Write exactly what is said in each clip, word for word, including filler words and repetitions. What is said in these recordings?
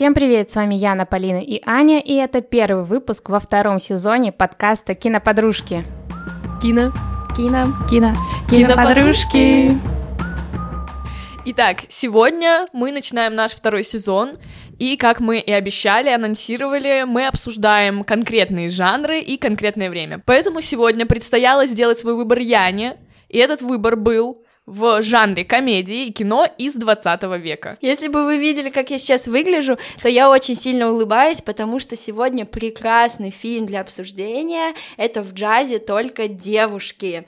Всем привет, с вами Яна, Полина и Аня, и это первый выпуск во втором сезоне подкаста «Киноподружки». Кино, кино, кино, киноподружки. Итак, сегодня мы начинаем наш второй сезон, и, как мы и обещали, анонсировали, мы обсуждаем конкретные жанры и конкретное время. Поэтому сегодня предстояло сделать свой выбор Яне, и этот выбор был в жанре комедии и кино из двадцатого века. Если бы вы видели, как я сейчас выгляжу, то я очень сильно улыбаюсь, потому что сегодня прекрасный фильм для обсуждения. Это «В джазе только девушки».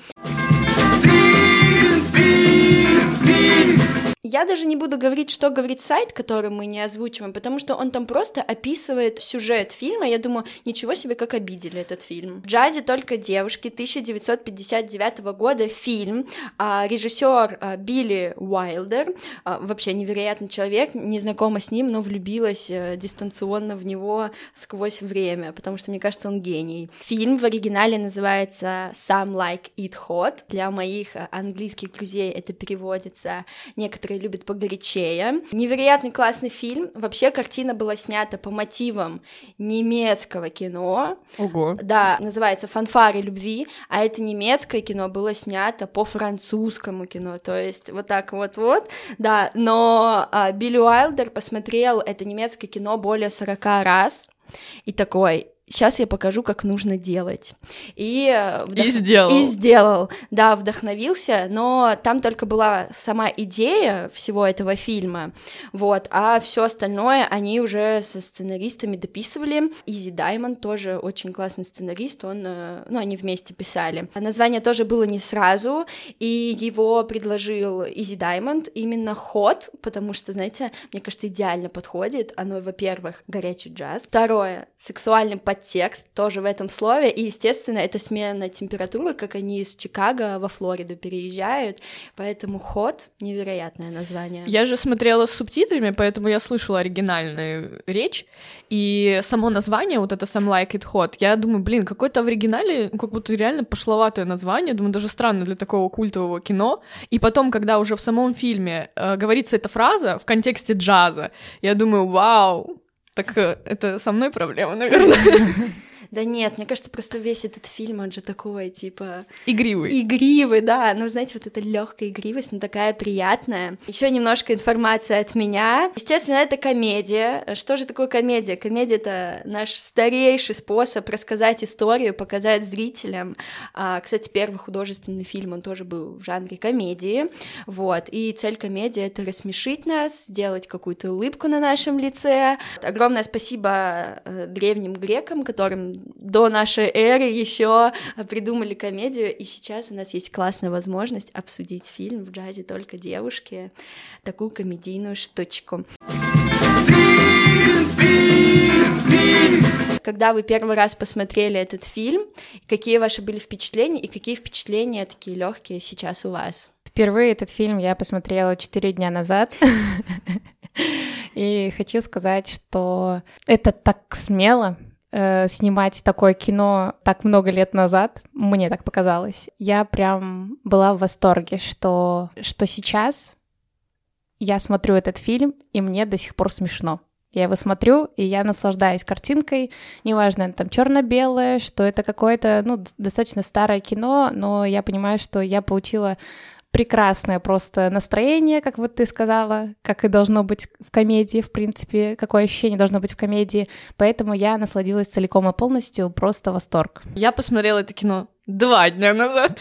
Я даже не буду говорить, что говорит сайт, который мы не озвучиваем, потому что он там просто описывает сюжет фильма. Я думаю, ничего себе, как обидели этот фильм. «В джазе только девушки», тысяча девятьсот пятьдесят девятого года, фильм, режиссер Билли Уайлдер, вообще невероятный человек, не знакома с ним, но влюбилась дистанционно в него сквозь время, потому что, мне кажется, он гений. Фильм в оригинале называется «Some Like It Hot». Для моих английских друзей это переводится «Некоторые любит погорячее». Невероятный классный фильм. Вообще, картина была снята по мотивам немецкого кино. Ого. Да, называется «Фанфары любви», а это немецкое кино было снято по французскому кино, то есть вот так вот-вот, да, но а, Билли Уайлдер посмотрел это немецкое кино более сорок раз, и такой: сейчас я покажу, как нужно делать. И, вдох... и сделал. И сделал, да, вдохновился, но там только была сама идея всего этого фильма, вот, а все остальное они уже со сценаристами дописывали. Иззи Даймонд тоже очень классный сценарист, он, ну, они вместе писали. Название тоже было не сразу, и его предложил Иззи Даймонд, именно «Hot», потому что, знаете, мне кажется, идеально подходит. Оно, во-первых, горячий джаз, второе, сексуальный подтекст, текст тоже в этом слове, и, естественно, это смена температуры, как они из Чикаго во Флориду переезжают, поэтому «Hot» — невероятное название. Я же смотрела с субтитрами, поэтому я слышала оригинальную речь, и само название, вот это «Some Like It Hot», я думаю, блин, какое-то в оригинале, как будто реально пошловатое название, думаю, даже странно для такого культового кино, и потом, когда уже в самом фильме э, говорится эта фраза в контексте джаза, я думаю, вау, так это со мной проблема, наверное. Да нет, мне кажется, просто весь этот фильм, он же такой, типа... Игривый. Игривый, да. Ну, знаете, вот эта легкая игривость, но такая приятная. Еще немножко информации от меня. Естественно, это комедия. Что же такое комедия? Комедия — это наш старейший способ рассказать историю, показать зрителям. А, кстати, первый художественный фильм, он тоже был в жанре комедии. Вот. И цель комедии — это рассмешить нас, сделать какую-то улыбку на нашем лице. Огромное спасибо древним грекам, которым до нашей эры еще придумали комедию, и сейчас у нас есть классная возможность обсудить фильм «В джазе только девушки», такую комедийную штучку. Когда вы первый раз посмотрели этот фильм, какие ваши были впечатления, и какие впечатления такие легкие сейчас у вас? Впервые этот фильм я посмотрела четыре дня назад. И хочу сказать, что это так смело снимать такое кино так много лет назад, мне так показалось. Я прям была в восторге, что, что сейчас я смотрю этот фильм, и мне до сих пор смешно. Я его смотрю, и я наслаждаюсь картинкой, неважно, там черно-белое, что это какое-то, ну, достаточно старое кино, но я понимаю, что я получила прекрасное просто настроение, как вот ты сказала, как и должно быть в комедии, в принципе, какое ощущение должно быть в комедии, поэтому я насладилась целиком и полностью, просто восторг. Я посмотрела это кино два дня назад.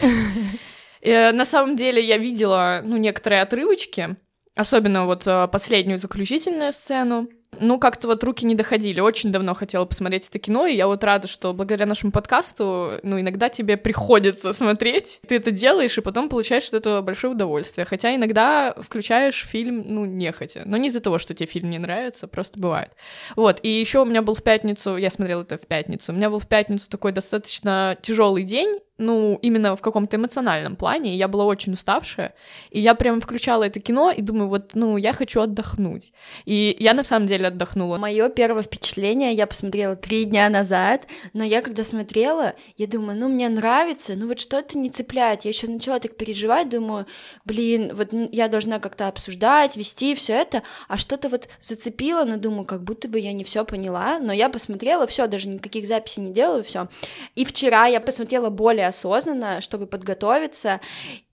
На самом деле я видела, ну, некоторые отрывочки, особенно вот последнюю заключительную сцену. Ну, как-то вот руки не доходили. Очень давно хотела посмотреть это кино, и я вот рада, что благодаря нашему подкасту, ну, иногда тебе приходится смотреть. Ты это делаешь, и потом получаешь от этого большое удовольствие. Хотя иногда включаешь фильм, ну, нехотя. Но не из-за того, что тебе фильм не нравится, просто бывает. Вот, и еще у меня был в пятницу, я смотрела это в пятницу, у меня был в пятницу такой достаточно тяжелый день, ну, именно в каком-то эмоциональном плане, я была очень уставшая, и я прям включала это кино и думаю, вот, ну, я хочу отдохнуть, и я на самом деле отдохнула. Мое первое впечатление, я посмотрела три дня назад, но я когда смотрела, я думаю, ну, мне нравится, ну, вот что-то не цепляет, я еще начала так переживать, думаю, блин, вот я должна как-то обсуждать, вести все это, а что-то вот зацепило, но думаю, как будто бы я не все поняла, но я посмотрела, все, даже никаких записей не делаю, все. И вчера я посмотрела более осознанно, чтобы подготовиться,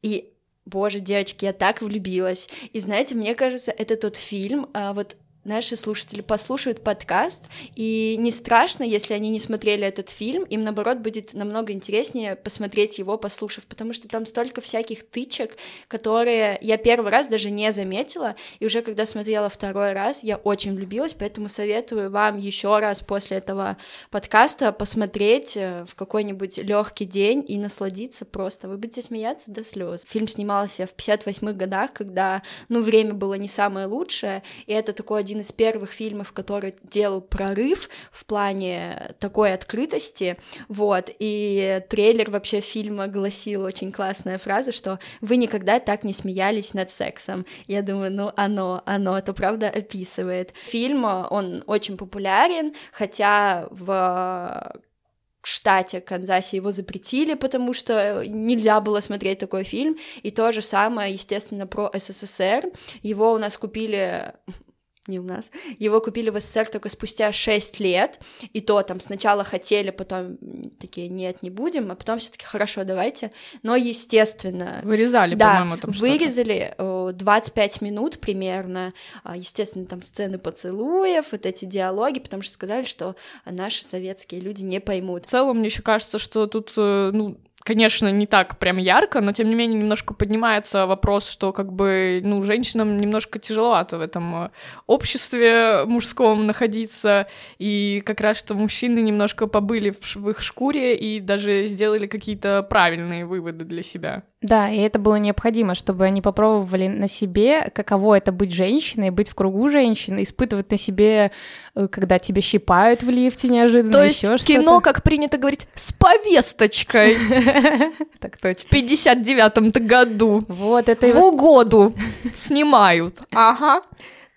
и, боже, девочки, я так влюбилась, и знаете, мне кажется, это тот фильм, вот наши слушатели послушают подкаст, и не страшно, если они не смотрели этот фильм, им, наоборот, будет намного интереснее посмотреть его, послушав, потому что там столько всяких тычек, которые я первый раз даже не заметила, и уже когда смотрела второй раз, я очень влюбилась, поэтому советую вам еще раз после этого подкаста посмотреть в какой-нибудь легкий день и насладиться просто, вы будете смеяться до слез. Фильм снимался в пятьдесят восьмых годах, когда, ну, время было не самое лучшее, и это такое один из первых фильмов, который делал прорыв в плане такой открытости, вот, и трейлер вообще фильма гласил очень классная фраза, что «Вы никогда так не смеялись над сексом». Я думаю, ну, оно, оно, это правда описывает. Фильм, он очень популярен, хотя в... в штате Канзасе его запретили, потому что нельзя было смотреть такой фильм, и то же самое, естественно, про СССР. Его у нас купили... не у нас, его купили в СССР только спустя шесть лет, и то там сначала хотели, потом такие, нет, не будем, а потом все-таки хорошо, давайте, но, естественно... Вырезали, да, по-моему, там что-то. Да, вырезали двадцать пять минут примерно, естественно, там сцены поцелуев, вот эти диалоги, потому что сказали, что наши советские люди не поймут. В целом, мне еще кажется, что тут, ну... конечно, не так прям ярко, но, тем не менее, немножко поднимается вопрос, что, как бы, ну, женщинам немножко тяжеловато в этом обществе мужском находиться, и как раз, что мужчины немножко побыли в, в их шкуре и даже сделали какие-то правильные выводы для себя. Да, и это было необходимо, чтобы они попробовали на себе, каково это быть женщиной, быть в кругу женщин, испытывать на себе, когда тебя щипают в лифте неожиданно, то еще есть что-то. Кино, как принято говорить, с повесточкой. Так точно. В пятьдесят девятом году. Вот это в угоду снимают. Ага.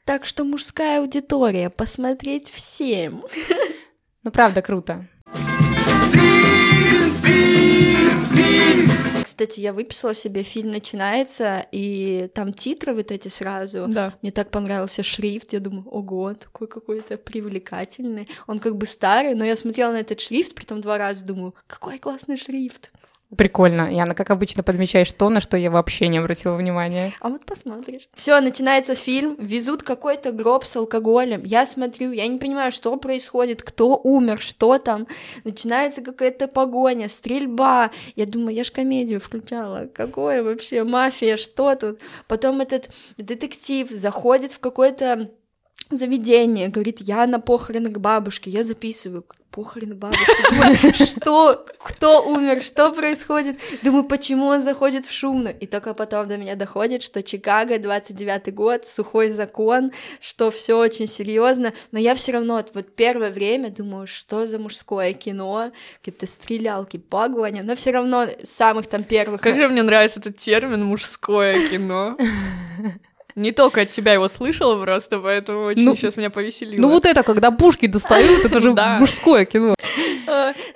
Так что мужская аудитория, посмотреть всем. Ну, правда, круто. Кстати, я выписала себе, фильм начинается, и там титры вот эти сразу. Да. Мне так понравился шрифт, я думаю, ого, такой какой-то привлекательный. Он как бы старый, но я смотрела на этот шрифт, притом два раза, думаю, какой классный шрифт. Прикольно. Яна, как обычно, подмечаешь то, на что я вообще не обратила внимания. А вот посмотришь. Все, начинается фильм, везут какой-то гроб с алкоголем. Я смотрю, я не понимаю, что происходит, кто умер, что там. Начинается какая-то погоня, стрельба. Я думаю, я ж комедию включала. Какое вообще мафия, что тут? Потом этот детектив заходит в какой-то... заведение, говорит, я на похороны к бабушке, я записываю, похороны бабушки, думаю, что, кто умер, что происходит, думаю, почему он заходит в шумную, и только потом до меня доходит, что Чикаго, двадцать девятый год, сухой закон, что все очень серьезно, но я все равно вот первое время думаю, что за мужское кино, какие-то стрелялки, погоня, но все равно самых там первых... Как же мне нравится этот термин «мужское кино». Не только от тебя его слышала просто, поэтому очень ну, сейчас меня повеселило. Ну вот это, когда пушки достают, это же мужское кино.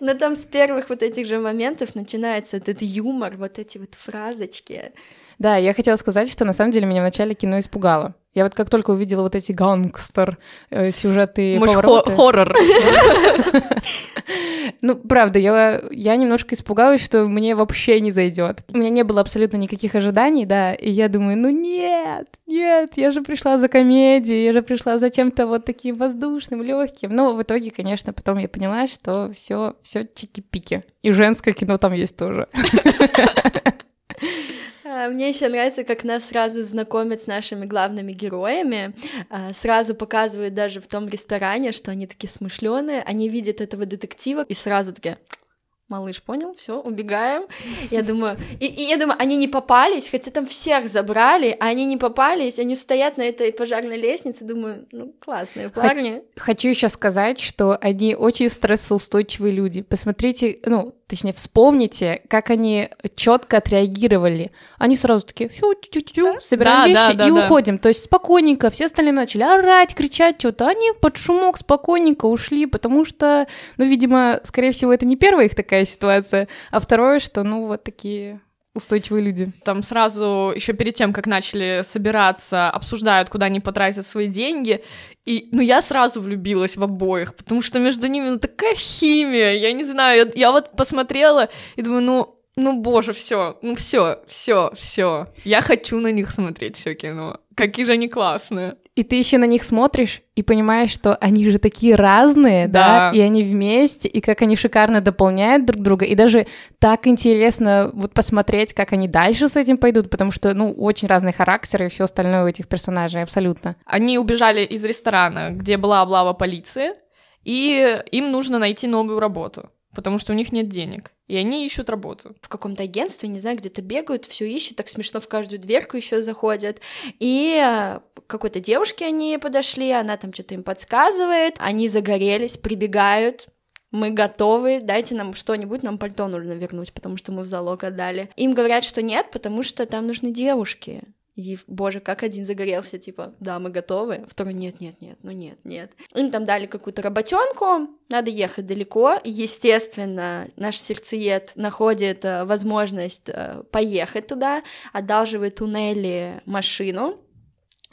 Но там с первых вот этих же моментов начинается этот юмор, вот эти вот фразочки. Да, я хотела сказать, что на самом деле меня в начале кино испугало. Я вот как только увидела вот эти гангстер-сюжеты... Может, повороты... хо- хоррор. Ну, правда, я немножко испугалась, что мне вообще не зайдет. У меня не было абсолютно никаких ожиданий, да, и я думаю, ну нет, нет, я же пришла за комедию, я же пришла за чем-то вот таким воздушным, легким. Но в итоге, конечно, потом я поняла, что все чики-пики. И женское кино там есть тоже. Мне еще нравится, как нас сразу знакомят с нашими главными героями, сразу показывают даже в том ресторане, что они такие смышленые, они видят этого детектива и сразу такие... Малыш, понял, все, убегаем. Я думаю, и, и я думаю, они не попались, хотя там всех забрали, а они не попались, они стоят на этой пожарной лестнице, думаю, ну, классные парни. Хочу еще сказать, что они очень стрессоустойчивые люди. Посмотрите, ну, точнее, вспомните, как они четко отреагировали. Они сразу такие, все, тю-тю-тю, собираем да, вещи да, да, и да. уходим. То есть спокойненько, все остальные начали орать, кричать что-то. Они под шумок спокойненько ушли, потому что, ну, видимо, скорее всего, это не первая их такая ситуация, а второе, что, ну, вот такие... устойчивые люди. Там сразу, еще перед тем, как начали собираться, обсуждают, куда они потратят свои деньги. И, ну, я сразу влюбилась в обоих, потому что между ними ну, такая химия. Я не знаю, я, я вот посмотрела и думаю, ну, ну, боже, все, ну, все, все, все. Я хочу на них смотреть все кино. Какие же они классные. И ты еще на них смотришь и понимаешь, что они же такие разные, да. да, и они вместе, и как они шикарно дополняют друг друга, и даже так интересно вот посмотреть, как они дальше с этим пойдут, потому что, ну, очень разные характеры и все остальное у этих персонажей, абсолютно. Они убежали из ресторана, где была облава полиции, и им нужно найти новую работу, потому что у них нет денег. И они ищут работу. В каком-то агентстве, не знаю, где-то бегают, все ищут, так смешно в каждую дверку еще заходят. И к какой-то девушке они подошли, она там что-то им подсказывает, они загорелись, прибегают. Мы готовы, дайте нам что-нибудь, нам пальто нужно вернуть, потому что мы в залог отдали. Им говорят, что нет, потому что там нужны девушки. И, боже, как один загорелся, типа, да, мы готовы, второй, нет-нет-нет, ну нет-нет. Им там дали какую-то работенку, надо ехать далеко, естественно, наш сердцеед находит возможность поехать туда, одалживает у Нелли машину,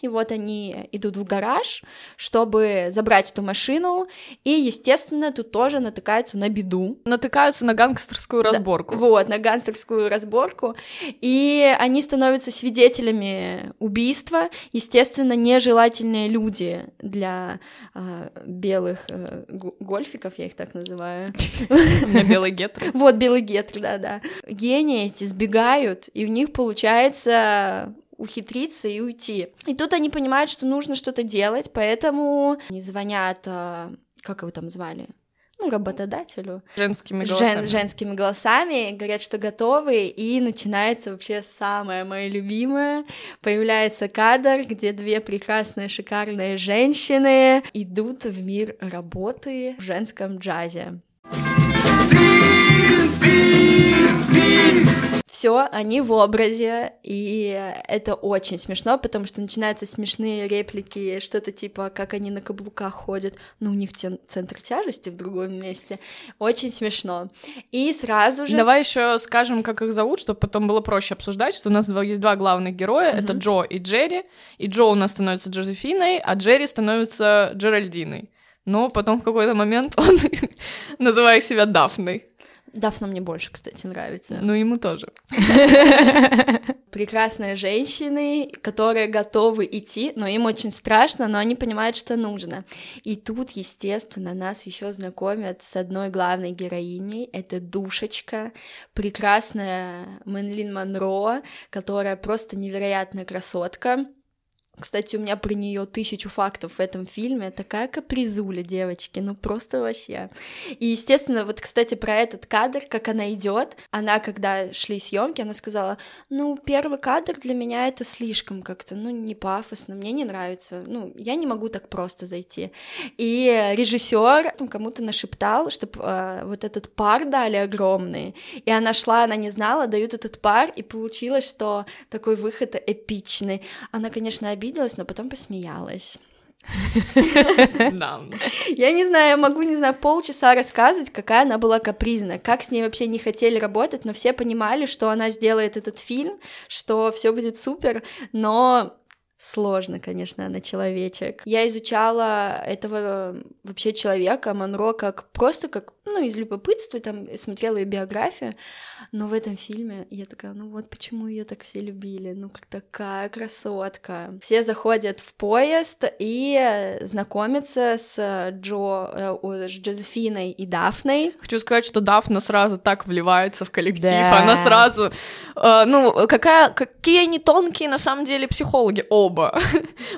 и вот они идут в гараж, чтобы забрать эту машину, и, естественно, тут тоже натыкаются на беду. Натыкаются на гангстерскую разборку. Да, вот, на гангстерскую разборку, и они становятся свидетелями убийства, естественно, нежелательные люди для э, белых э, гольфиков, я их так называю. Для белых гетры. Вот, белые гетры, да-да. Гении эти сбегают, и у них получается... ухитриться и уйти. И тут они понимают, что нужно что-то делать, поэтому они звонят, как его там звали, ну, работодателю. Женскими голосами. Жен, женскими голосами, говорят, что готовы, и начинается вообще самое мое любимое. Появляется кадр, где две прекрасные, шикарные женщины идут в мир работы в женском джазе. Все, они в образе, и это очень смешно, потому что начинаются смешные реплики, что-то типа, как они на каблуках ходят, но у них центр тяжести в другом месте, очень смешно. И сразу же... Давай еще скажем, как их зовут, чтобы потом было проще обсуждать, что у нас два, есть два главных героя, угу. Это Джо и Джерри, и Джо у нас становится Джозефиной, а Джерри становится Джеральдиной, но потом в какой-то момент он называет себя Дафной. Дафна мне больше, кстати, нравится. Ну, ему тоже. Прекрасные женщины, которые готовы идти, но им очень страшно, но они понимают, что нужно. И тут, естественно, нас еще знакомят с одной главной героиней, это Душечка, прекрасная Мэрилин Монро, которая просто невероятная красотка. Кстати, у меня про нее тысячу фактов в этом фильме. Такая капризуля, девочки, ну просто вообще. И, естественно, вот, кстати, про этот кадр, как она идет, она, когда шли съемки, она сказала, ну, первый кадр для меня это слишком как-то, ну, не пафосно, мне не нравится, ну, я не могу так просто зайти. И режиссер кому-то нашептал, чтобы э, вот этот пар дали огромный, и она шла, она не знала, дают этот пар, и получилось, что такой выход эпичный. Она, конечно, обидела, обиделась, но потом посмеялась. Я не знаю, я могу, не знаю, полчаса рассказывать, какая она была капризна, как с ней вообще не хотели работать, но все понимали, что она сделает этот фильм, что все будет супер, но... Сложно, конечно, она человечек. Я изучала этого вообще человека, Монро, как просто как, ну, из любопытства, там, смотрела ее биографию, но в этом фильме я такая, ну вот почему ее так все любили, ну как такая красотка. Все заходят в поезд и знакомятся с, Джо, с Джозефиной и Дафной. Хочу сказать, что Дафна сразу так вливается в коллектив, да. Она сразу, ну, какая, какие они тонкие, на самом деле, психологи, оба.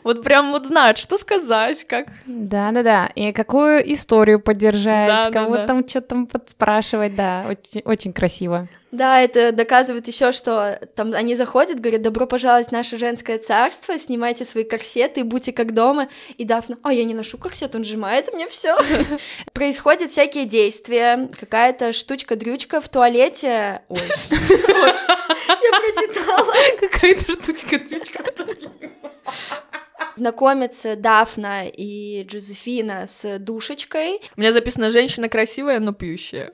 Вот прям вот знают, что сказать, как... Да-да-да, и какую историю поддержать, да, кого да, там могут что-то там подспрашивать, да, очень, очень красиво. Да, это доказывает еще, что там они заходят, говорят: добро пожаловать в наше женское царство, снимайте свои корсеты и будьте как дома. И Дафна: а я не ношу корсет, он сжимает мне все. Происходят всякие действия, какая-то штучка-дрючка в туалете. Ой, я прочитала. Какая-то штучка-дрючка в туалете. Знакомятся Дафна и Джозефина с душечкой. У меня записано: женщина красивая, но пьющая.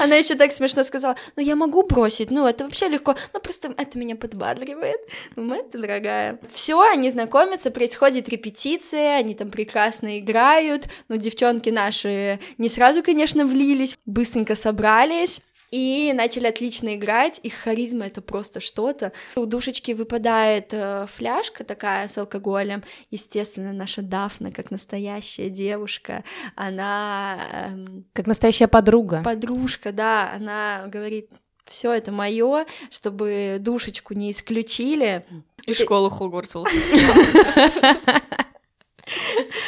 Она еще так смешно сказала: ну я могу бросить, ну это вообще легко, но просто это меня подбадривает. Мэтт, дорогая. Все, они знакомятся, происходит репетиция, они там прекрасно играют. Ну, девчонки наши не сразу, конечно, влились, быстренько собрались и начали отлично играть, их харизма — это просто что-то. У душечки выпадает э, фляжка такая с алкоголем. Естественно, наша Дафна, как настоящая девушка, она... Э, как настоящая подруга. Подружка, да, она говорит: все это мое, чтобы душечку не исключили. И Ты... школу Хогвартс.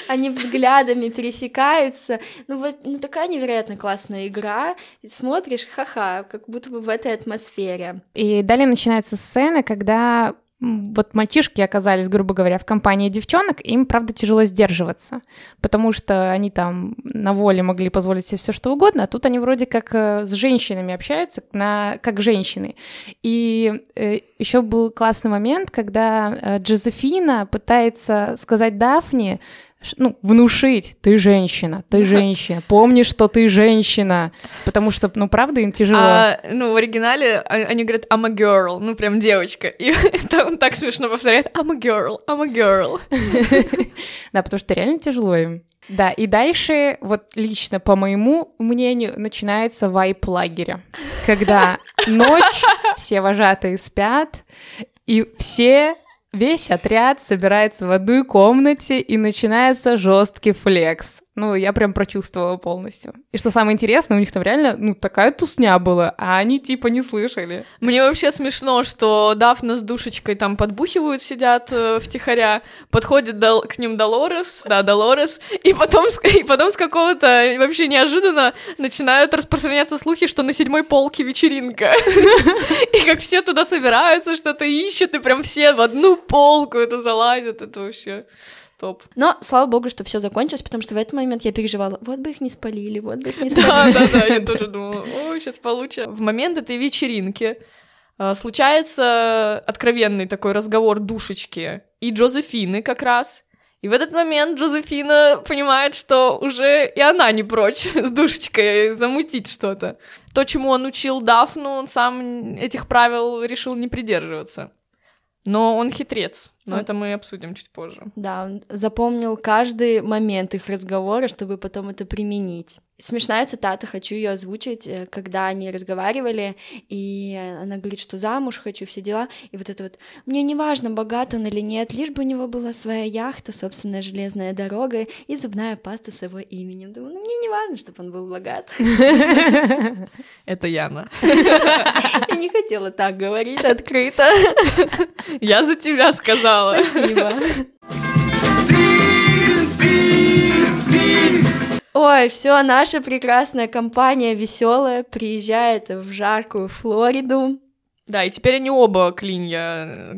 Они взглядами пересекаются. Ну вот, ну такая невероятно классная игра. Смотришь, ха-ха, как будто бы в этой атмосфере. И далее начинается сцена, когда вот мальчишки оказались, грубо говоря, в компании девчонок. Им, правда, тяжело сдерживаться, потому что они там на воле могли позволить себе все что угодно, а тут они вроде как с женщинами общаются, на... как женщины. И еще был классный момент, когда Джозефина пытается сказать Дафне, ну, внушить: ты женщина, ты женщина, помни, что ты женщина, потому что, ну, правда, им тяжело. А, ну, в оригинале они говорят I'm a girl, ну, прям девочка, и это он так смешно повторяет: I'm a girl, I'm a girl. Да, потому что реально тяжело им. Да, и дальше, вот лично по моему мнению, начинается вайб лагеря, когда ночь, все вожатые спят, и все... Весь отряд собирается в одной комнате, и начинается жесткий флекс. Ну, я прям прочувствовала полностью. И что самое интересное, у них там реально, ну, такая тусня была, а они типа не слышали. Мне вообще смешно, что Дафна с душечкой там подбухивают, сидят э, втихаря, подходит дол- к ним Долорес, да, Долорес, и потом, и потом с какого-то вообще неожиданно начинают распространяться слухи, что на седьмой полке вечеринка. И как все туда собираются, что-то ищут, и прям все в одну полку это залазят, это вообще... Топ. Но, слава богу, что все закончилось, потому что в этот момент я переживала: вот бы их не спалили, вот бы их не спалили. Да, да, да, я тоже думала: ой, сейчас получше. В момент этой вечеринки случается откровенный такой разговор душечки и Джозефины как раз. И в этот момент Джозефина понимает, что уже и она не прочь с душечкой замутить что-то. То, чему он учил Дафну, он сам этих правил решил не придерживаться. Но он хитрец, но он... это мы обсудим чуть позже. Да, он запомнил каждый момент их разговора, чтобы потом это применить. Смешная цитата, хочу ее озвучить, когда они разговаривали, и она говорит, что замуж хочу, все дела, и вот это вот: мне не важно, богат он или нет, лишь бы у него была своя яхта, собственная железная дорога и зубная паста с его именем. Думаю, ну мне не важно, чтобы он был богат. Это Яна. Я не хотела так говорить открыто. Я за тебя сказала. Спасибо. Ой, все, наша прекрасная компания веселая приезжает в жаркую Флориду. Да, и теперь они оба клинья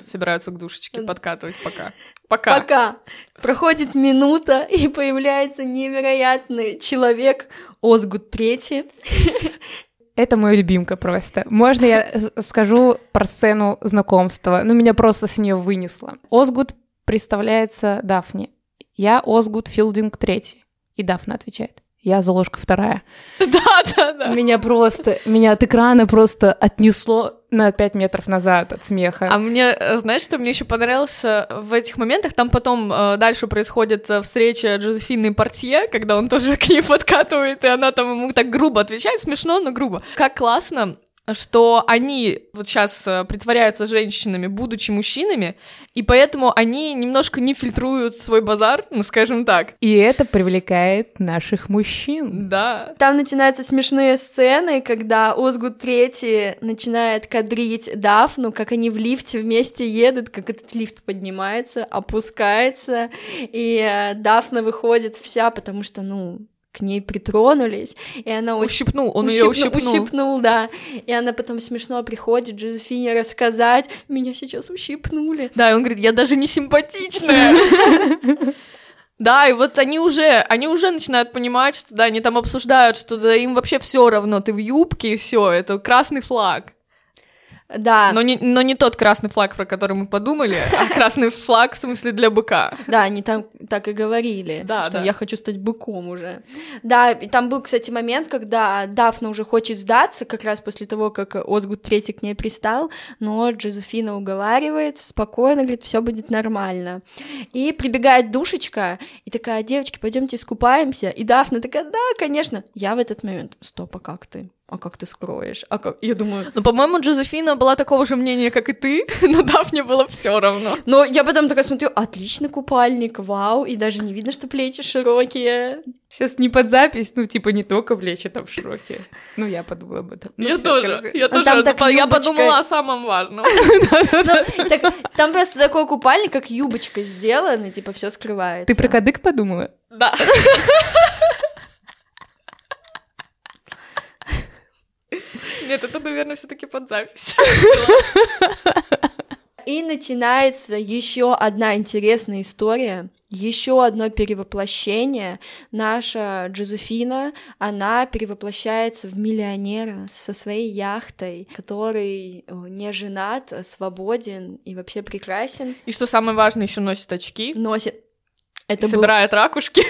собираются к душечке подкатывать пока. Пока. Пока. Проходит минута, и появляется невероятный человек Осгуд Третий. Это моя любимка просто. Можно я скажу про сцену знакомства? Ну, меня просто с нее вынесло. Осгуд представляется Дафне: я Осгуд Филдинг Третий. И Дафна отвечает: я Золушка Вторая. Да, да, да. Меня просто, меня от экрана просто отнесло на пять метров назад от смеха. А мне, знаешь, что мне еще понравилось в этих моментах? Там потом э, дальше происходит встреча Джозефины и Портье, когда он тоже к ней подкатывает, и она там ему так грубо отвечает, смешно, но грубо. Как классно, что они вот сейчас притворяются женщинами, будучи мужчинами, и поэтому они немножко не фильтруют свой базар, ну, скажем так. И это привлекает наших мужчин. Да. Там начинаются смешные сцены, когда Осгуд Третий начинает кадрить Дафну, как они в лифте вместе едут, как этот лифт поднимается, опускается, и Дафна выходит вся, потому что, ну... к ней притронулись, и она ущипнул, он ущипну, ее ущипнул. ущипнул, да, и она потом смешно приходит Джозефине рассказать, меня сейчас ущипнули. Да, и он говорит, я даже не симпатичная. Да, и вот они уже, они уже начинают понимать, что да, они там обсуждают, что да, им вообще все равно, ты в юбке и все, это красный флаг. Да. Но не, но не тот красный флаг, про который мы подумали, а красный флаг, в смысле, для быка. Да, они там так и говорили, да, что да. Я хочу стать быком уже. Да, и там был, кстати, момент, когда Дафна уже хочет сдаться, как раз после того, как Осгуд третий к ней пристал, но Джозефина уговаривает, спокойно, говорит, все будет нормально. И прибегает душечка, и такая, девочки, пойдемте искупаемся. И Дафна такая, да, конечно. Я в этот момент, стоп, а как ты? А как ты скроешь? А как? Я думаю... Ну, по-моему, Джозефина была такого же мнения, как и ты, но Дафне было все равно. Но я потом такая смотрю, отлично купальник, вау, и даже не видно, что плечи широкие. Сейчас не под запись, ну, типа, не только плечи там широкие. Ну, я подумала об этом. Я тоже, я тоже, я подумала о самом важном. Там просто такой купальник, как юбочка сделана, типа, все скрывается. Ты про кадык подумала? Да. Нет, это, наверное, все-таки под запись. И начинается еще одна интересная история, еще одно перевоплощение. Наша Джозефина, она перевоплощается в миллионера со своей яхтой, который не женат, свободен и вообще прекрасен. И что самое важное, еще носит очки. Носит. Это собирает был... ракушки.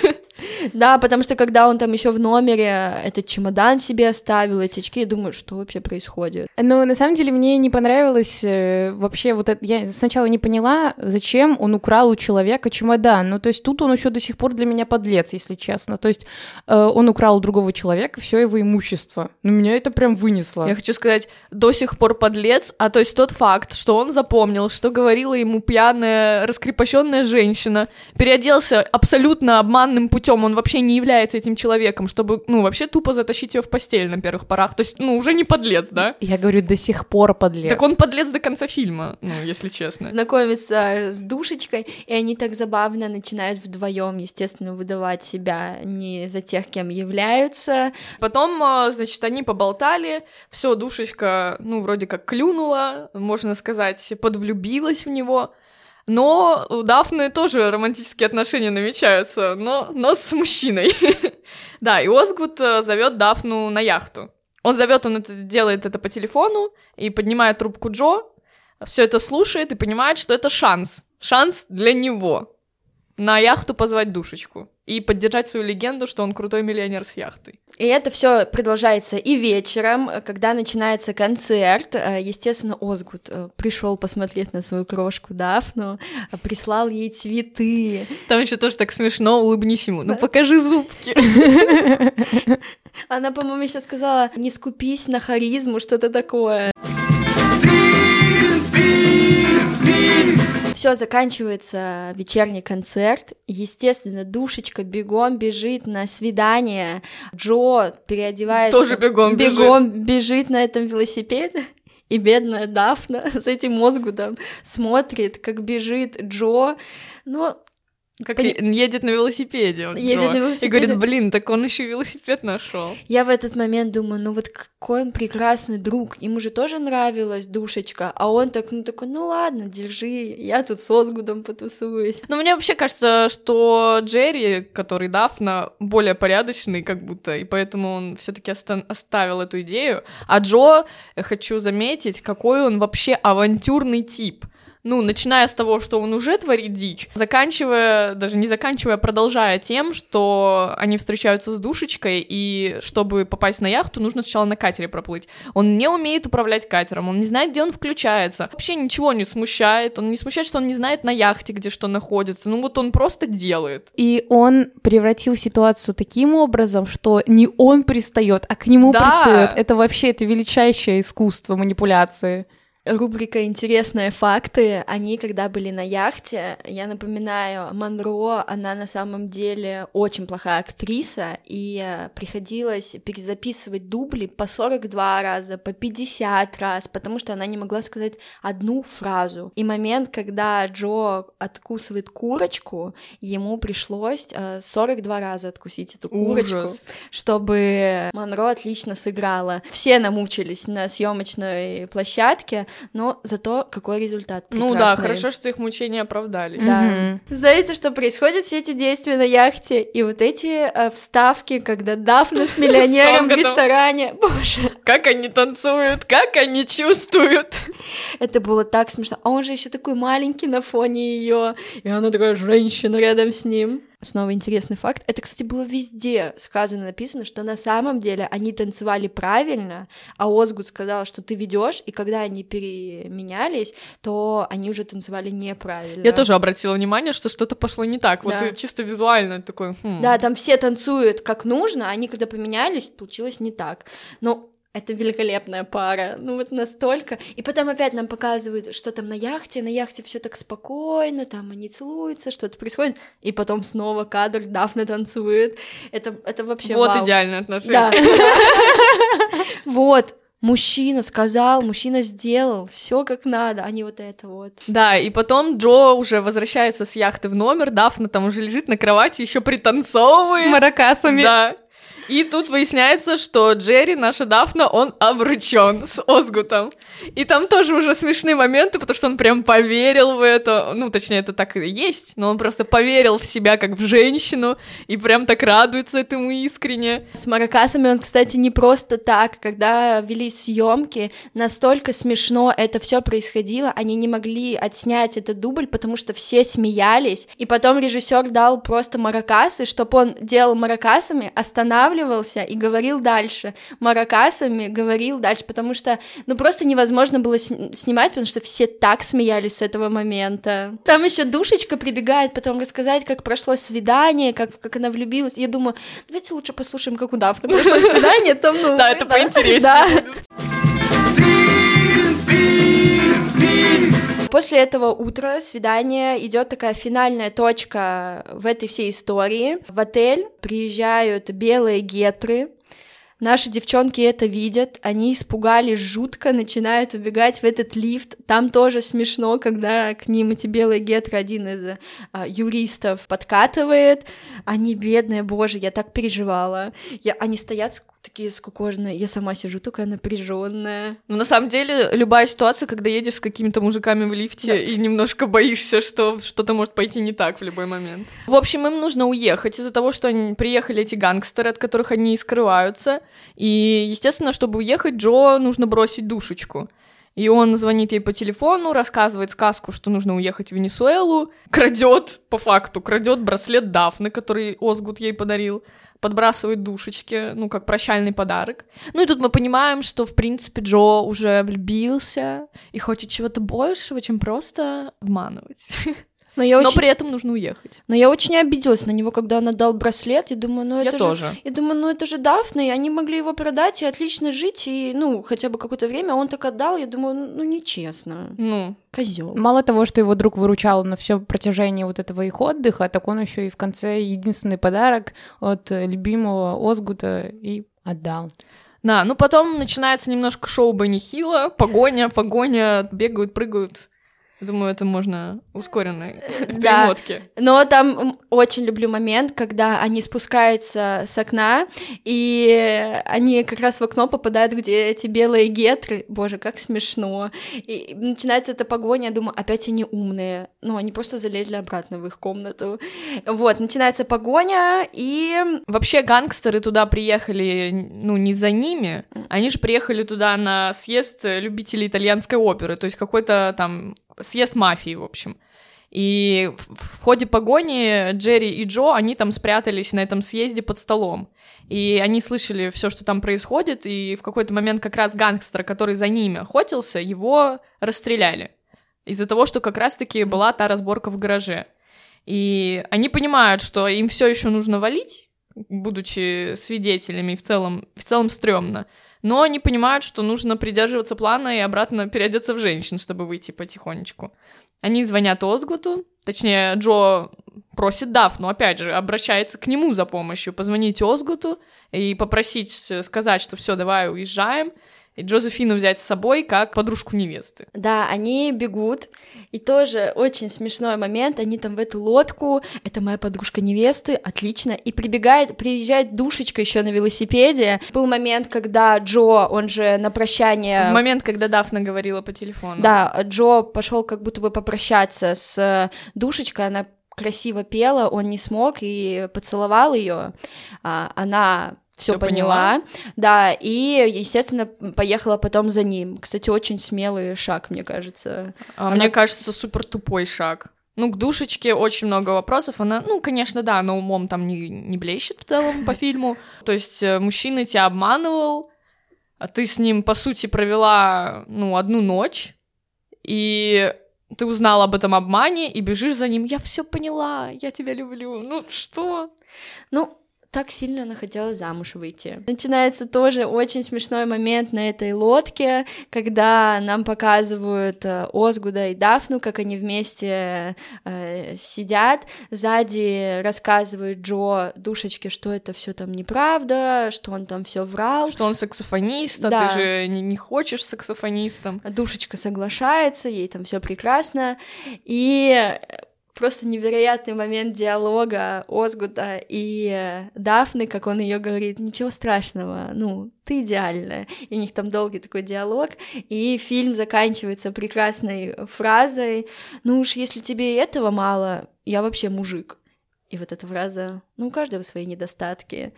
Да, потому что когда он там еще в номере этот чемодан себе оставил, эти очки, я думаю, что вообще происходит. Ну, на самом деле, мне не понравилось э, вообще вот это... Я сначала не поняла, зачем он украл у человека чемодан. Ну, то есть тут он еще до сих пор для меня подлец, если честно. То есть э, он украл у другого человека все его имущество. Ну, меня это прям вынесло. Я хочу сказать, до сих пор подлец, а то есть тот факт, что он запомнил, что говорила ему пьяная, раскрепощенная женщина, переоделся абсолютно обманным путем, он вообще не является этим человеком, чтобы, ну, вообще тупо затащить ее в постель на первых порах. То есть, ну, уже не подлец, да? Я говорю, до сих пор подлец. Так он подлец до конца фильма, ну, если честно. Знакомится с душечкой, и они так забавно начинают вдвоем, естественно, выдавать себя не за тех, кем являются. Потом, значит, они поболтали, все, душечка, ну, вроде как клюнула, можно сказать, подвлюбилась в него. Но у Дафны тоже романтические отношения намечаются, но, но с мужчиной. Да, и Осгуд зовет Дафну на яхту. Он зовет, он это, делает это по телефону и поднимает трубку Джо, все это слушает и понимает, что это шанс. Шанс для него. На яхту позвать душечку и поддержать свою легенду, что он крутой миллионер с яхтой. И это все продолжается и вечером, когда начинается концерт. Естественно, Осгуд пришел посмотреть на свою крошку Дафну, прислал ей цветы. Там еще тоже так смешно, улыбнись ему, ну покажи зубки. Она, по-моему, еще сказала, не скупись на харизму, что-то такое. Все заканчивается вечерний концерт. Естественно, душечка бегом бежит на свидание. Джо переодевается... Тоже бегом бежит. Бегом бежит на этом велосипеде. И бедная Дафна с этим Осгудом смотрит, как бежит Джо. Но... Как Пон... едет на велосипеде он, едет Джо, на велосипеде. И говорит, блин, так он еще велосипед нашел. Я в этот момент думаю, ну вот какой он прекрасный друг, ему же тоже нравилась душечка, а он так, ну такой, ну ладно, держи, я тут с Осгудом потусуюсь. Но мне вообще кажется, что Джерри, который Дафна, более порядочный как будто, и поэтому он все-таки оста- оставил эту идею, а Джо, хочу заметить, какой он вообще авантюрный тип. Ну, начиная с того, что он уже творит дичь, заканчивая, даже не заканчивая, продолжая тем, что они встречаются с душечкой, и чтобы попасть на яхту, нужно сначала на катере проплыть. Он не умеет управлять катером, он не знает, где он включается. Вообще ничего не смущает, он не смущает, что он не знает на яхте, где что находится. Ну, вот он просто делает. И он превратил ситуацию таким образом, что не он пристает, а к нему да. пристает. Это вообще, это величайшее искусство манипуляции. рубрика «Интересные факты». Они когда были на яхте, я напоминаю, Монро, она на самом деле очень плохая актриса, и приходилось перезаписывать дубли по сорок два раза, по пятьдесят раз, потому что она не могла сказать одну фразу. И момент, когда Джо откусывает курочку, ему пришлось сорок два раза откусить эту курочку, ужас, чтобы Монро отлично сыграла. Все намучились на съемочной площадке, но зато какой результат прекрасный. Ну да, хорошо, что их мучения оправдались. Да. Угу. Знаете, что происходит, все эти действия на яхте, и вот эти э, вставки, когда Дафна с миллионером в ресторане. Боже. Как они танцуют, как они чувствуют. Это было так смешно. А он же еще такой маленький на фоне ее, и она такая женщина рядом с ним. Снова интересный факт. Это, кстати, было везде сказано, написано, что на самом деле они танцевали правильно, а Осгуд сказал, что ты ведешь, и когда они переменялись, то они уже танцевали неправильно. Я тоже обратила внимание, что что-то пошло не так. Да. Вот чисто визуально такой... Хм. Да, там все танцуют как нужно, а они когда поменялись, получилось не так. Но... Это великолепная пара, ну вот настолько. И потом опять нам показывают, что там на яхте, на яхте все так спокойно, там они целуются, что-то происходит, и потом снова кадр, Дафна танцует. Это, это вообще вот вау. Идеальные отношения. Вот. Мужчина сказал, мужчина сделал, все как надо, а не вот это вот. Да, и потом Джо уже возвращается с яхты в номер, Дафна там уже лежит на кровати, еще пританцовывает. С маракасами. Да. И тут выясняется, что Джерри, наша Дафна, он обручен с Осгутом. И там тоже уже смешные моменты, потому что он прям поверил в это. Ну, точнее, это так и есть, но он просто поверил в себя как в женщину и прям так радуется этому искренне. С маракасами он, кстати, не просто так. Когда вели съемки, настолько смешно это все происходило, они не могли отснять этот дубль, потому что все смеялись. И потом режиссер дал просто маракасы, чтобы он делал маракасами, останавливался и говорил дальше, маракасами говорил дальше, потому что, ну, просто невозможно было снимать, потому что все так смеялись с этого момента. Там еще душечка прибегает потом рассказать, как прошло свидание, как, как она влюбилась. Я думаю, давайте лучше послушаем, как у Дафны прошло свидание, там, ну... Да, это поинтереснее. После этого утра, свидания, идет такая финальная точка в этой всей истории. В отель приезжают белые гетры. Наши девчонки это видят, они испугались жутко, начинают убегать в этот лифт. Там тоже смешно, когда к ним эти белые гетры, один из а, юристов, подкатывает. Они бедные, боже, я так переживала. Я, они стоят такие скукожные, я сама сижу такая напряженная. Ну, на самом деле, любая ситуация, когда едешь с какими-то мужиками в лифте, да, и немножко боишься, что что-то может пойти не так в любой момент. В общем, им нужно уехать из-за того, что они приехали, эти гангстеры, от которых они и скрываются. И, естественно, чтобы уехать, Джо нужно бросить душечку. И он звонит ей по телефону, рассказывает сказку, что нужно уехать в Венесуэлу, крадет, по факту, крадет браслет Дафны, который Осгуд ей подарил, подбрасывает душечки, ну, как прощальный подарок. Ну, и тут мы понимаем, что, в принципе, Джо уже влюбился и хочет чего-то большего, чем просто обманывать. Но, я Но очень... при этом нужно уехать. Но я очень обиделась на него, когда он отдал браслет. Я думаю, ну это я же... тоже. Я думаю, ну это же Дафна, и они могли его продать и отлично жить, и, ну, хотя бы какое-то время. Он так отдал, я думаю, ну нечестно. Ну. Козёл. Мало того, что его друг выручал на все протяжении вот этого их отдыха, так он еще и в конце единственный подарок от любимого Осгута и отдал. Да, ну потом начинается немножко шоу Бенни Хилла, погоня, погоня, бегают, прыгают. Думаю, это можно ускоренной перемотке. Да, но там очень люблю момент, когда они спускаются с окна, и они как раз в окно попадают, где эти белые гетры. Боже, как смешно. И начинается эта погоня, я думаю, опять они умные. Ну, они просто залезли обратно в их комнату. Вот, начинается погоня, и... Вообще гангстеры туда приехали, ну, не за ними, они же приехали туда на съезд любителей итальянской оперы, то есть какой-то там... съезд мафии, в общем. И в ходе погони Джерри и Джо, они там спрятались на этом съезде под столом. И они слышали все, что там происходит, и в какой-то момент как раз гангстер, который за ними охотился, его расстреляли. Из-за того, что как раз-таки была та разборка в гараже. И они понимают, что им все еще нужно валить, будучи свидетелями, и в целом, в целом стрёмно. но они понимают, что нужно придерживаться плана и обратно переодеться в женщин, чтобы выйти потихонечку. Они звонят Осгуду, точнее, Джо просит Дафну, но опять же, обращается к нему за помощью, позвонить Осгуду и попросить сказать, что все, давай уезжаем, и Джозефину взять с собой как подружку невесты. Да, они бегут, и тоже очень смешной момент, они там в эту лодку, это моя подружка невесты, отлично, и прибегает, приезжает душечка еще на велосипеде. Был момент, когда Джо, он же на прощание... В момент, когда Дафна говорила по телефону. Да, Джо пошел как будто бы попрощаться с душечкой, она красиво пела, он не смог и поцеловал ее, она... Все поняла. поняла, да, и, естественно, поехала потом за ним. Кстати, очень смелый шаг, мне кажется. А она... Мне кажется, супер тупой шаг. Ну, к душечке очень много вопросов. Она, ну, конечно, да, она умом там не, не блещет в целом по фильму. То есть мужчина тебя обманывал, а ты с ним, по сути, провела, ну, одну ночь, и... Ты узнал об этом обмане и бежишь за ним. Я все поняла, я тебя люблю. Ну, что? Ну, так сильно она хотела замуж выйти. Начинается тоже очень смешной момент на этой лодке, когда нам показывают Осгуда и Дафну, как они вместе э, сидят. Сзади рассказывает Джо душечке, что это все там неправда, что он там все врал. Что он саксофонист, а да. ты же не хочешь саксофонистом. Душечка соглашается, ей там все прекрасно. И... Просто невероятный момент диалога Осгуда и Дафны, как он ее говорит, ничего страшного, ну, ты идеальная. И у них там долгий такой диалог, и фильм заканчивается прекрасной фразой, ну уж если тебе этого мало, я вообще мужик. И вот эта фраза, ну, у каждого свои недостатки.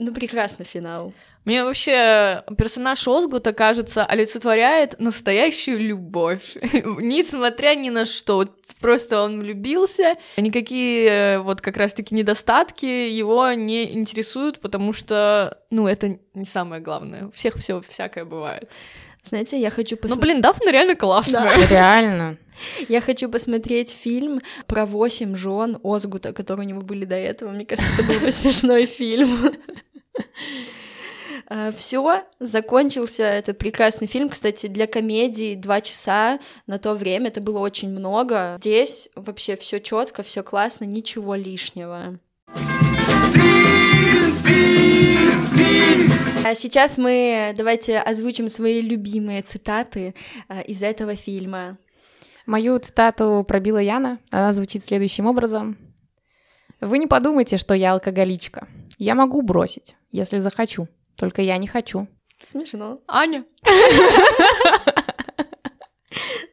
Ну, прекрасный финал. Мне вообще персонаж Осгуда, кажется, олицетворяет настоящую любовь, несмотря ни на что, вот просто он влюбился, никакие вот как раз-таки недостатки его не интересуют, потому что, ну, это не самое главное, у всех все всякое бывает. Знаете, я хочу посмотреть... Ну, блин, Дафна реально классная. Да. Реально. Я хочу посмотреть фильм про восемь жен Осгуда, которые у него были до этого. Мне кажется, это был бы смешной фильм. Все, закончился этот прекрасный фильм. Кстати, для комедии два часа на то время это было очень много. Здесь вообще все четко, все классно, ничего лишнего. А сейчас мы давайте озвучим свои любимые цитаты из этого фильма. Мою цитату пробила Яна. Она звучит следующим образом. «Вы не подумайте, что я алкоголичка. Я могу бросить, если захочу. Только я не хочу». Смешно. Аня.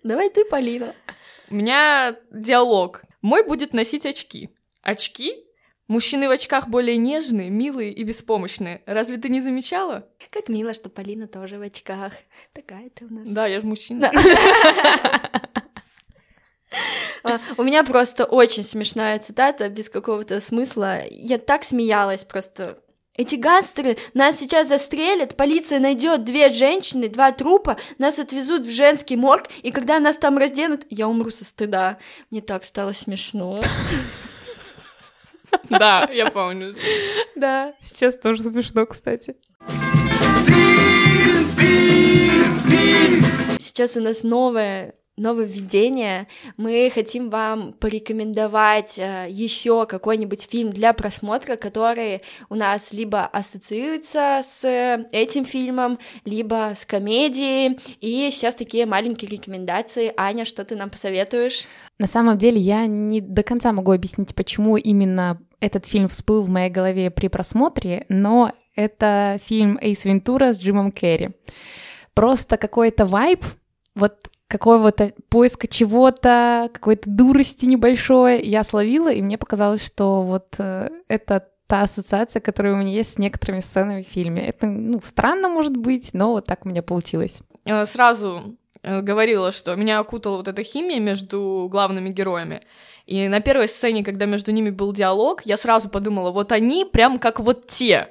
Давай ты, Полина. У меня диалог. Мой будет носить очки. Очки? Мужчины в очках более нежные, милые и беспомощные. Разве ты не замечала? Как мило, что Полина тоже в очках. Такая ты у нас. Да, я же мужчина. У меня просто очень смешная цитата, без какого-то смысла. Я так смеялась просто. Эти гангстеры нас сейчас застрелят, полиция найдет две женщины, два трупа, нас отвезут в женский морг, и когда нас там разденут, я умру со стыда. Мне так стало смешно. Да, я помню. Да, сейчас тоже смешно, кстати. Сейчас у нас новое нововведение. Мы хотим вам порекомендовать еще какой-нибудь фильм для просмотра, который у нас либо ассоциируется с этим фильмом, либо с комедией. И сейчас такие маленькие рекомендации. Аня, что ты нам посоветуешь? На самом деле я не до конца могу объяснить, почему именно этот фильм всплыл в моей голове при просмотре, но это фильм «Эйс Вентура» с Джимом Керри. Просто какой-то вайб, вот какого-то поиска чего-то, какой-то дурости небольшой я словила, и мне показалось, что вот это та ассоциация, которая у меня есть с некоторыми сценами в фильме. Это, ну, странно, может быть, но вот так у меня получилось. Сразу говорила, что меня окутала вот эта химия между главными героями. И на первой сцене, когда между ними был диалог, я сразу подумала, вот они прям как вот те.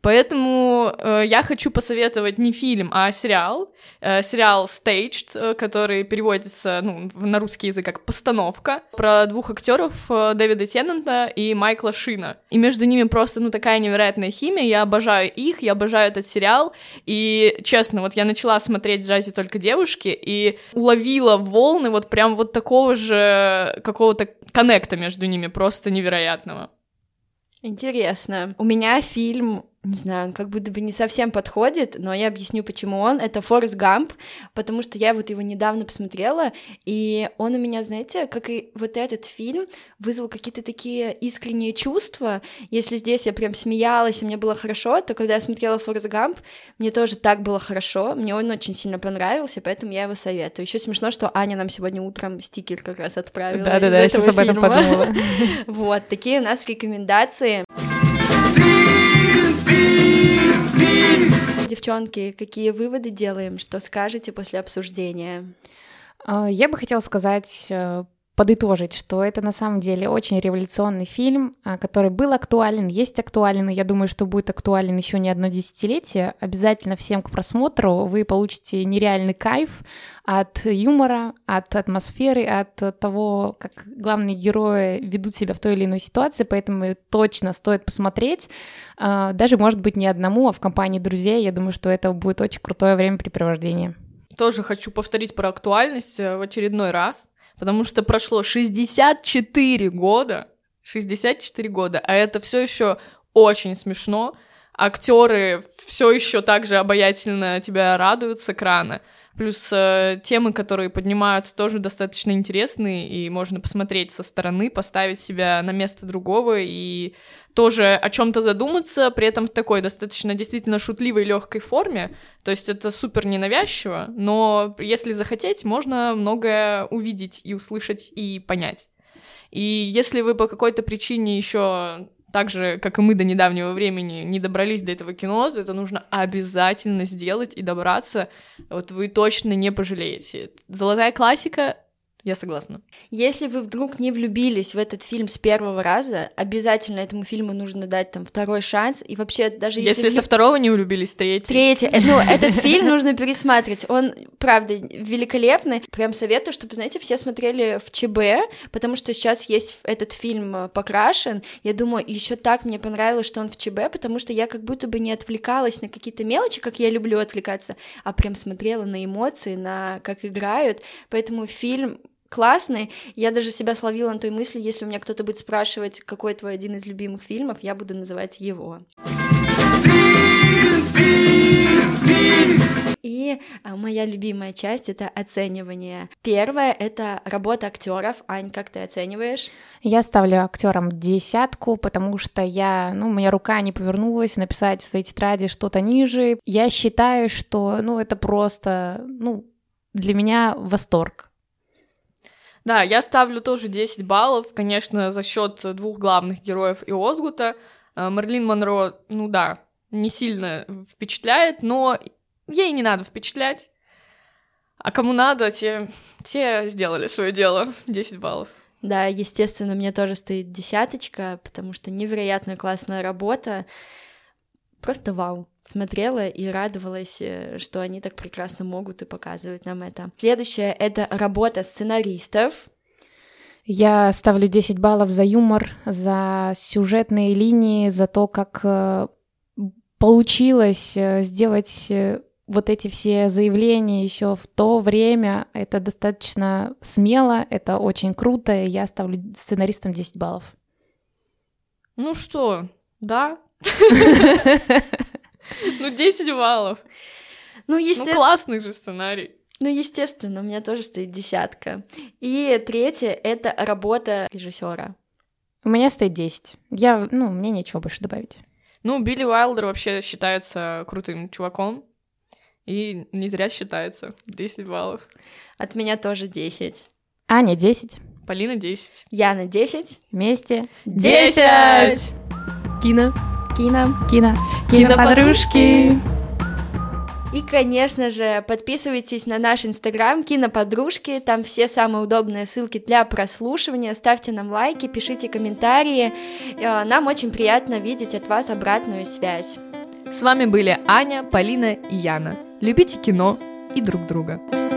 Поэтому э, я хочу посоветовать не фильм, а сериал. Э, сериал Staged, который переводится ну, на русский язык как «Постановка», про двух актеров э, Дэвида Теннента и Майкла Шина. И между ними просто ну, такая невероятная химия. Я обожаю их, я обожаю этот сериал. И, честно, вот я начала смотреть «В джазе только девушки» и уловила волны вот прям вот такого же какого-то коннекта между ними, просто невероятного. Интересно. У меня фильм, не знаю, он как будто бы не совсем подходит, но я объясню, почему он. Это «Форрест Гамп», потому что я вот его недавно посмотрела, и он у меня, знаете, как и вот этот фильм, вызвал какие-то такие искренние чувства. Если здесь я прям смеялась, и мне было хорошо, то когда я смотрела «Форрест Гамп», мне тоже так было хорошо, мне он очень сильно понравился, поэтому я его советую. Еще смешно, что Аня нам сегодня утром стикер как раз отправила. Да-да-да, я сейчас об этом подумала. Вот, такие у нас рекомендации. Девчонки, какие выводы делаем? Что скажете после обсуждения? Я бы хотела сказать, подытожить, что это на самом деле очень революционный фильм, который был актуален, есть актуален, и я думаю, что будет актуален еще не одно десятилетие. Обязательно всем к просмотру. Вы получите нереальный кайф от юмора, от атмосферы, от того, как главные герои ведут себя в той или иной ситуации, поэтому точно стоит посмотреть. Даже, может быть, не одному, а в компании друзей. Я думаю, что это будет очень крутое времяпрепровождение. Тоже хочу повторить про актуальность в очередной раз, потому что прошло шестьдесят четыре года, шестьдесят четыре года, а это все еще очень смешно. Актеры все еще так же обаятельно тебя радуют с экрана. Плюс э, темы, которые поднимаются, тоже достаточно интересные, и можно посмотреть со стороны, поставить себя на место другого и тоже о чем-то задуматься, при этом в такой достаточно действительно шутливой, легкой форме. То есть это супер ненавязчиво, но если захотеть, можно многое увидеть и услышать и понять. И если вы по какой-то причине еще так же, как и мы до недавнего времени, не добрались до этого кино, то это нужно обязательно сделать и добраться. Вот вы точно не пожалеете. Золотая классика, я согласна. Если вы вдруг не влюбились в этот фильм с первого раза, обязательно этому фильму нужно дать там второй шанс. И вообще, даже если... Если не... со второго не влюбились, третий. Третий. Ну, этот фильм нужно пересматривать. Он, правда, великолепный. Прям советую, чтобы, знаете, все смотрели в ЧБ, потому что сейчас есть этот фильм «Покрашен». Я думаю, еще так мне понравилось, что он в ЧБ, потому что я как будто бы не отвлекалась на какие-то мелочи, как я люблю отвлекаться, а прям смотрела на эмоции, на как играют. Поэтому фильм классный. Я даже себя словила на той мысли, если у меня кто-то будет спрашивать, какой твой один из любимых фильмов, я буду называть его. И моя любимая часть — это оценивание. Первое — это работа актеров. Ань, как ты оцениваешь? Я ставлю актерам десятку, потому что я, ну, моя рука не повернулась написать в своей тетради что-то ниже. Я считаю, что, ну, это просто, ну, для меня восторг. Да, я ставлю тоже десять баллов, конечно, за счет двух главных героев и Озгута. Мэрилин Монро, ну да, не сильно впечатляет, но ей не надо впечатлять. А кому надо, те, те сделали свое дело. десять баллов. Да, естественно, мне тоже стоит десяточка, потому что невероятно классная работа. Просто вау. Смотрела и радовалась, что они так прекрасно могут и показывают нам это. Следующее — это работа сценаристов. Я ставлю десять баллов за юмор, за сюжетные линии, за то, как получилось сделать вот эти все заявления еще в то время. Это достаточно смело, это очень круто, и я ставлю сценаристам десять баллов. Ну что, да? Ну, десять баллов. Ну, есте... ну, классный же сценарий. Ну, естественно, у меня тоже стоит десятка. И третье — это работа режиссера. У меня стоит десять. Я, ну, мне нечего больше добавить. Ну, Билли Уайлдер вообще считается крутым чуваком. И не зря считается. десять баллов. От меня тоже десять. Аня — десять. Полина — десять. Яна — десять. Вместе десять! Кино. Кино, кино, киноподружки. И, конечно же, подписывайтесь на наш инстаграм «Киноподружки», там все самые удобные ссылки для прослушивания, ставьте нам лайки, пишите комментарии, нам очень приятно видеть от вас обратную связь. С вами были Аня, Полина и Яна. Любите кино и друг друга.